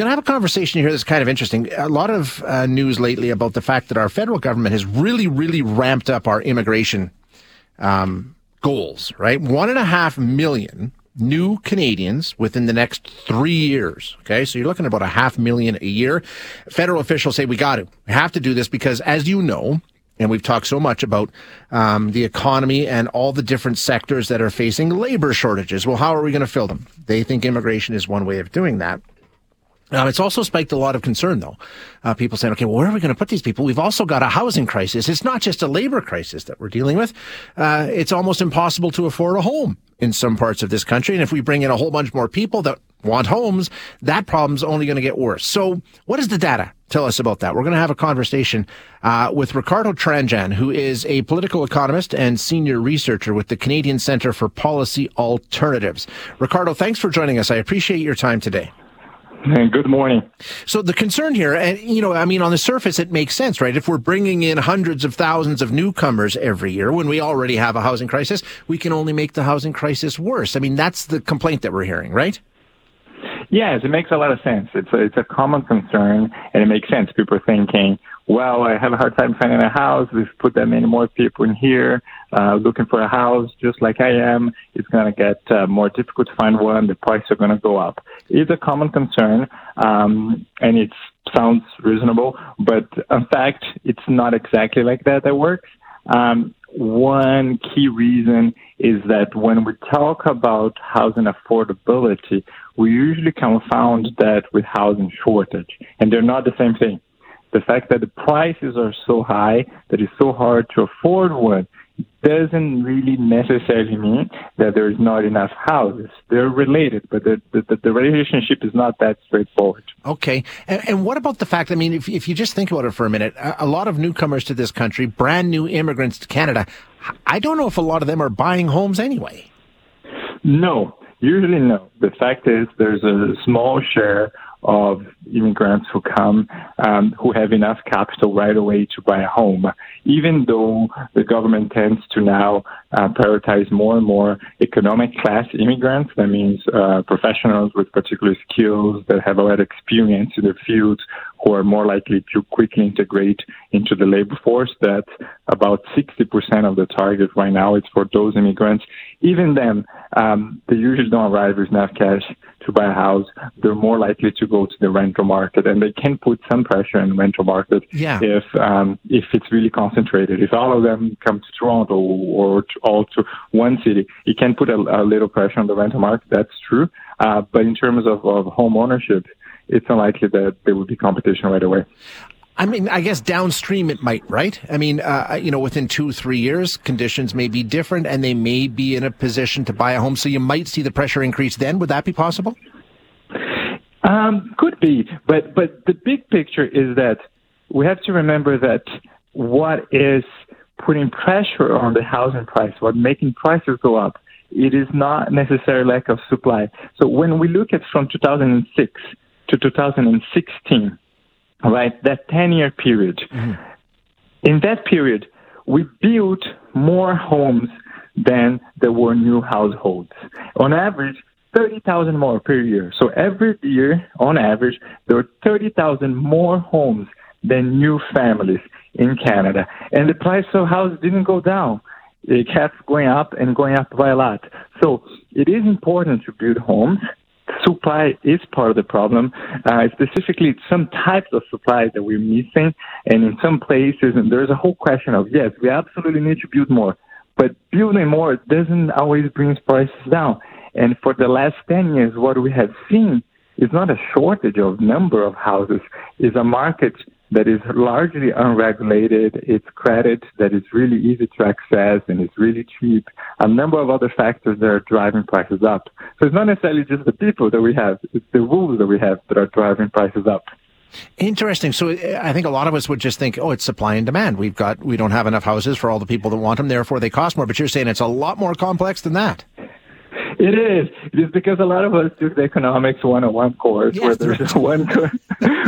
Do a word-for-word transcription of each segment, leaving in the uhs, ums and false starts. going to have a conversation here that's kind of interesting. A lot of uh, news lately about the fact that our federal government has really, really ramped up our immigration um, goals, right? One and a half million new Canadians within the next three years. Okay, so you're looking at about a half million a year. Federal officials say we got to. We have to do this because, as you know, and we've talked so much about um, the economy and all the different sectors that are facing labor shortages. Well, how are we going to fill them? They think immigration is one way of doing that. Um, it's also spiked a lot of concern, though. Uh, people saying, okay, well, where are we going to put these people? We've also got a housing crisis. It's not just a labor crisis that we're dealing with. Uh, it's almost impossible to afford a home in some parts of this country. And if we bring in a whole bunch more people that want homes, that problem's only going to get worse. So what does the data tell us about that? We're going to have a conversation uh, with Ricardo Tranjan, who is a political economist and senior researcher with the Canadian Center for Policy Alternatives. Ricardo, thanks for joining us. I appreciate your time today. Good morning. So the concern here, and you know, I mean, on the surface, it makes sense, right? If we're bringing in hundreds of thousands of newcomers every year when we already have a housing crisis, we can only make the housing crisis worse. I mean, that's the complaint that we're hearing, right? Yes, it makes a lot of sense. It's a, it's a common concern, and it makes sense. People are thinking, well, I have a hard time finding a house. We've put that many more people in here uh, looking for a house just like I am. It's going to get uh, more difficult to find one. The prices are going to go up. It's a common concern, um, and it sounds reasonable, but in fact, it's not exactly like that that works. Um, one key reason is that when we talk about housing affordability, we usually confound that with housing shortage, and they're not the same thing. The fact that the prices are so high that it's so hard to afford one doesn't really necessarily mean that there is not enough houses. They're related, but the, the, the relationship is not that straightforward. Okay. And, and what about the fact, I mean, if, if you just think about it for a minute, a, a lot of newcomers to this country, brand new immigrants to Canada, I don't know if a lot of them are buying homes anyway. No, usually no. The fact is there's a small share of immigrants who come um, who have enough capital right away to buy a home, even though the government tends to now uh, prioritize more and more economic class immigrants. That means uh, professionals with particular skills that have a lot of experience in their fields who are more likely to quickly integrate into the labor force. That's about sixty percent of the target right now. It's for those immigrants. Even then, um, they usually don't arrive with enough cash to buy a house. They're more likely to go to the rental market, and they can put some pressure on the rental market yeah. if um, if it's really concentrated. If all of them come to Toronto or to, all to one city, it can put a, a little pressure on the rental market. That's true. Uh, but in terms of, of home ownership, it's unlikely that there would be competition right away. I mean, I guess downstream it might, right? I mean, uh, you know, within two, three years, conditions may be different and they may be in a position to buy a home. So you might see the pressure increase then. Would that be possible? Um, could be, but but the big picture is that we have to remember that what is putting pressure on the housing price, what making prices go up, it is not necessarily lack of supply. So when we look at from two thousand six to two thousand sixteen, right, that ten-year period, mm-hmm. in that period, we built more homes than there were new households. On average, thirty thousand more per year. So every year, on average, there are thirty thousand more homes than new families in Canada. And the price of houses didn't go down. It kept going up and going up by a lot. So it is important to build homes. Supply is part of the problem. Uh, specifically, some types of supply that we're missing. And in some places, and there's a whole question of, yes, we absolutely need to build more. But building more doesn't always bring prices down. And for the last ten years, what we have seen is not a shortage of number of houses. It's a market that is largely unregulated. It's credit that is really easy to access and it's really cheap. A number of other factors that are driving prices up. So it's not necessarily just the people that we have. It's the rules that we have that are driving prices up. Interesting. So I think a lot of us would just think, oh, it's supply and demand. We've got, we don't have enough houses for all the people that want them. Therefore, they cost more. But you're saying it's a lot more complex than that. It is. It is because a lot of us took the economics one oh one course yes, where there's one,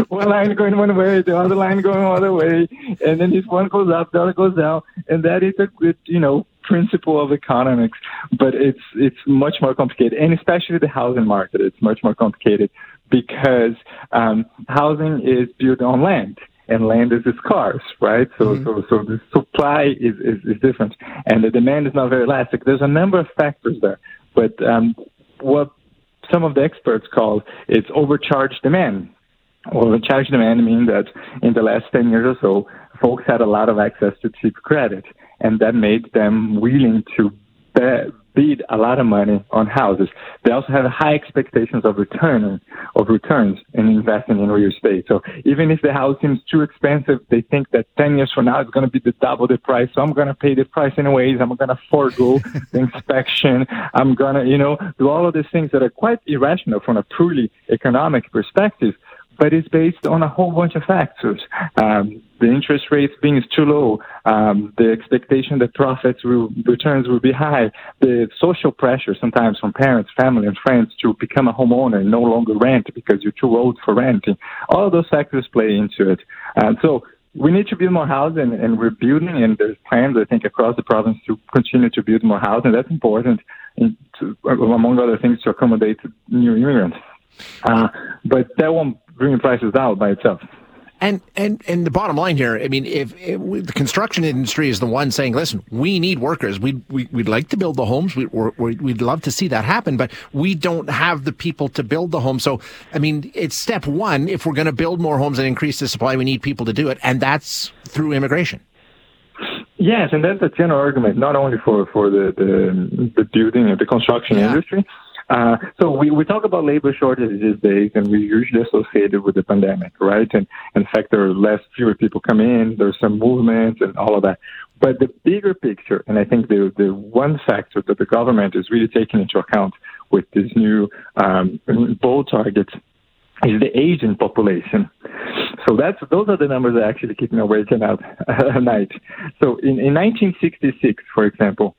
one line going one way, the other line going other way, and then if one goes up, the other goes down, and that is a good, you know, principle of economics. But it's it's much more complicated, and especially the housing market, it's much more complicated. because um, housing is built on land, and land is scarce, right? So, mm-hmm. so, so the supply is, is, is different, and the demand is not very elastic. There's a number of factors there, but um, what some of the experts call it's overcharged demand. Overcharged demand means that in the last ten years or so, folks had a lot of access to cheap credit, and that made them willing to be- bid a lot of money on houses. They also have high expectations of return of returns in investing in real estate. So even if the house seems too expensive, they think that ten years from now it's going to be the double the price. So I'm going to pay the price anyways. I'm going to forego the inspection. I'm going to, you know, do all of these things that are quite irrational from a purely economic perspective. But it's based on a whole bunch of factors. Um, the interest rates being too low, um, the expectation that profits will, returns will be high, the social pressure sometimes from parents, family, and friends to become a homeowner and no longer rent because you're too old for renting. All of those factors play into it. And so we need to build more housing, and we're building, and there's plans, I think, across the province to continue to build more housing. That's important, and to, among other things, to accommodate new immigrants. Uh, but that won't bringing prices down by itself. And, and and the bottom line here, I mean, if, if we, the construction industry is the one saying, listen, we need workers. We'd, we, we'd like to build the homes. We, we're, we'd love to see that happen, but we don't have the people to build the homes. So, I mean, it's step one. If we're going to build more homes and increase the supply, we need people to do it. And that's through immigration. Yes, and that's a general argument, not only for, for the, the, the building and the construction yeah. industry. Uh, so we, we talk about labor shortages these days, and we usually associate it with the pandemic, right? And in fact, there are less, fewer people come in, there's some movement and all of that. But the bigger picture, and I think the, the one factor that the government is really taking into account with this new um, bold target is the aging population. So that's those are the numbers that actually keep me awake at night. So in, in nineteen sixty-six, for example,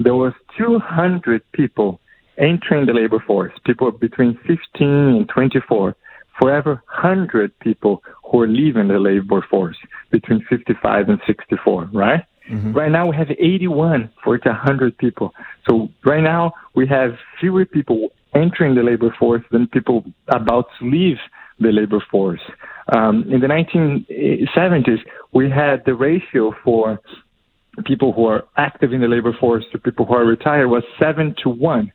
there was two hundred people entering the labor force, people between fifteen and twenty-four, forever one hundred people who are leaving the labor force between fifty-five and sixty-four, right? Mm-hmm. Right now we have eighty-one for one hundred people. So right now we have fewer people entering the labor force than people about to leave the labor force. Um, in the nineteen seventies, we had the ratio for people who are active in the labor force to people who are retired was seven to one.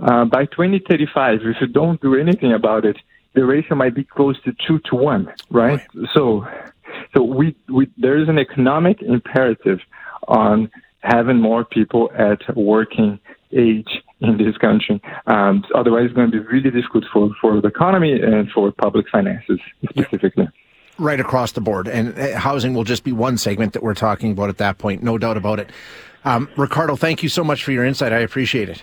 Uh, by twenty thirty-five, if you don't do anything about it, the ratio might be close to two to one, right? right. So, so we, we there is an economic imperative on having more people at working age in this country. Um, otherwise, it's going to be really difficult for, for the economy and for public finances specifically. Yeah. Right across the board. And housing will just be one segment that we're talking about at that point, no doubt about it. Um, Ricardo, thank you so much for your insight. I appreciate it.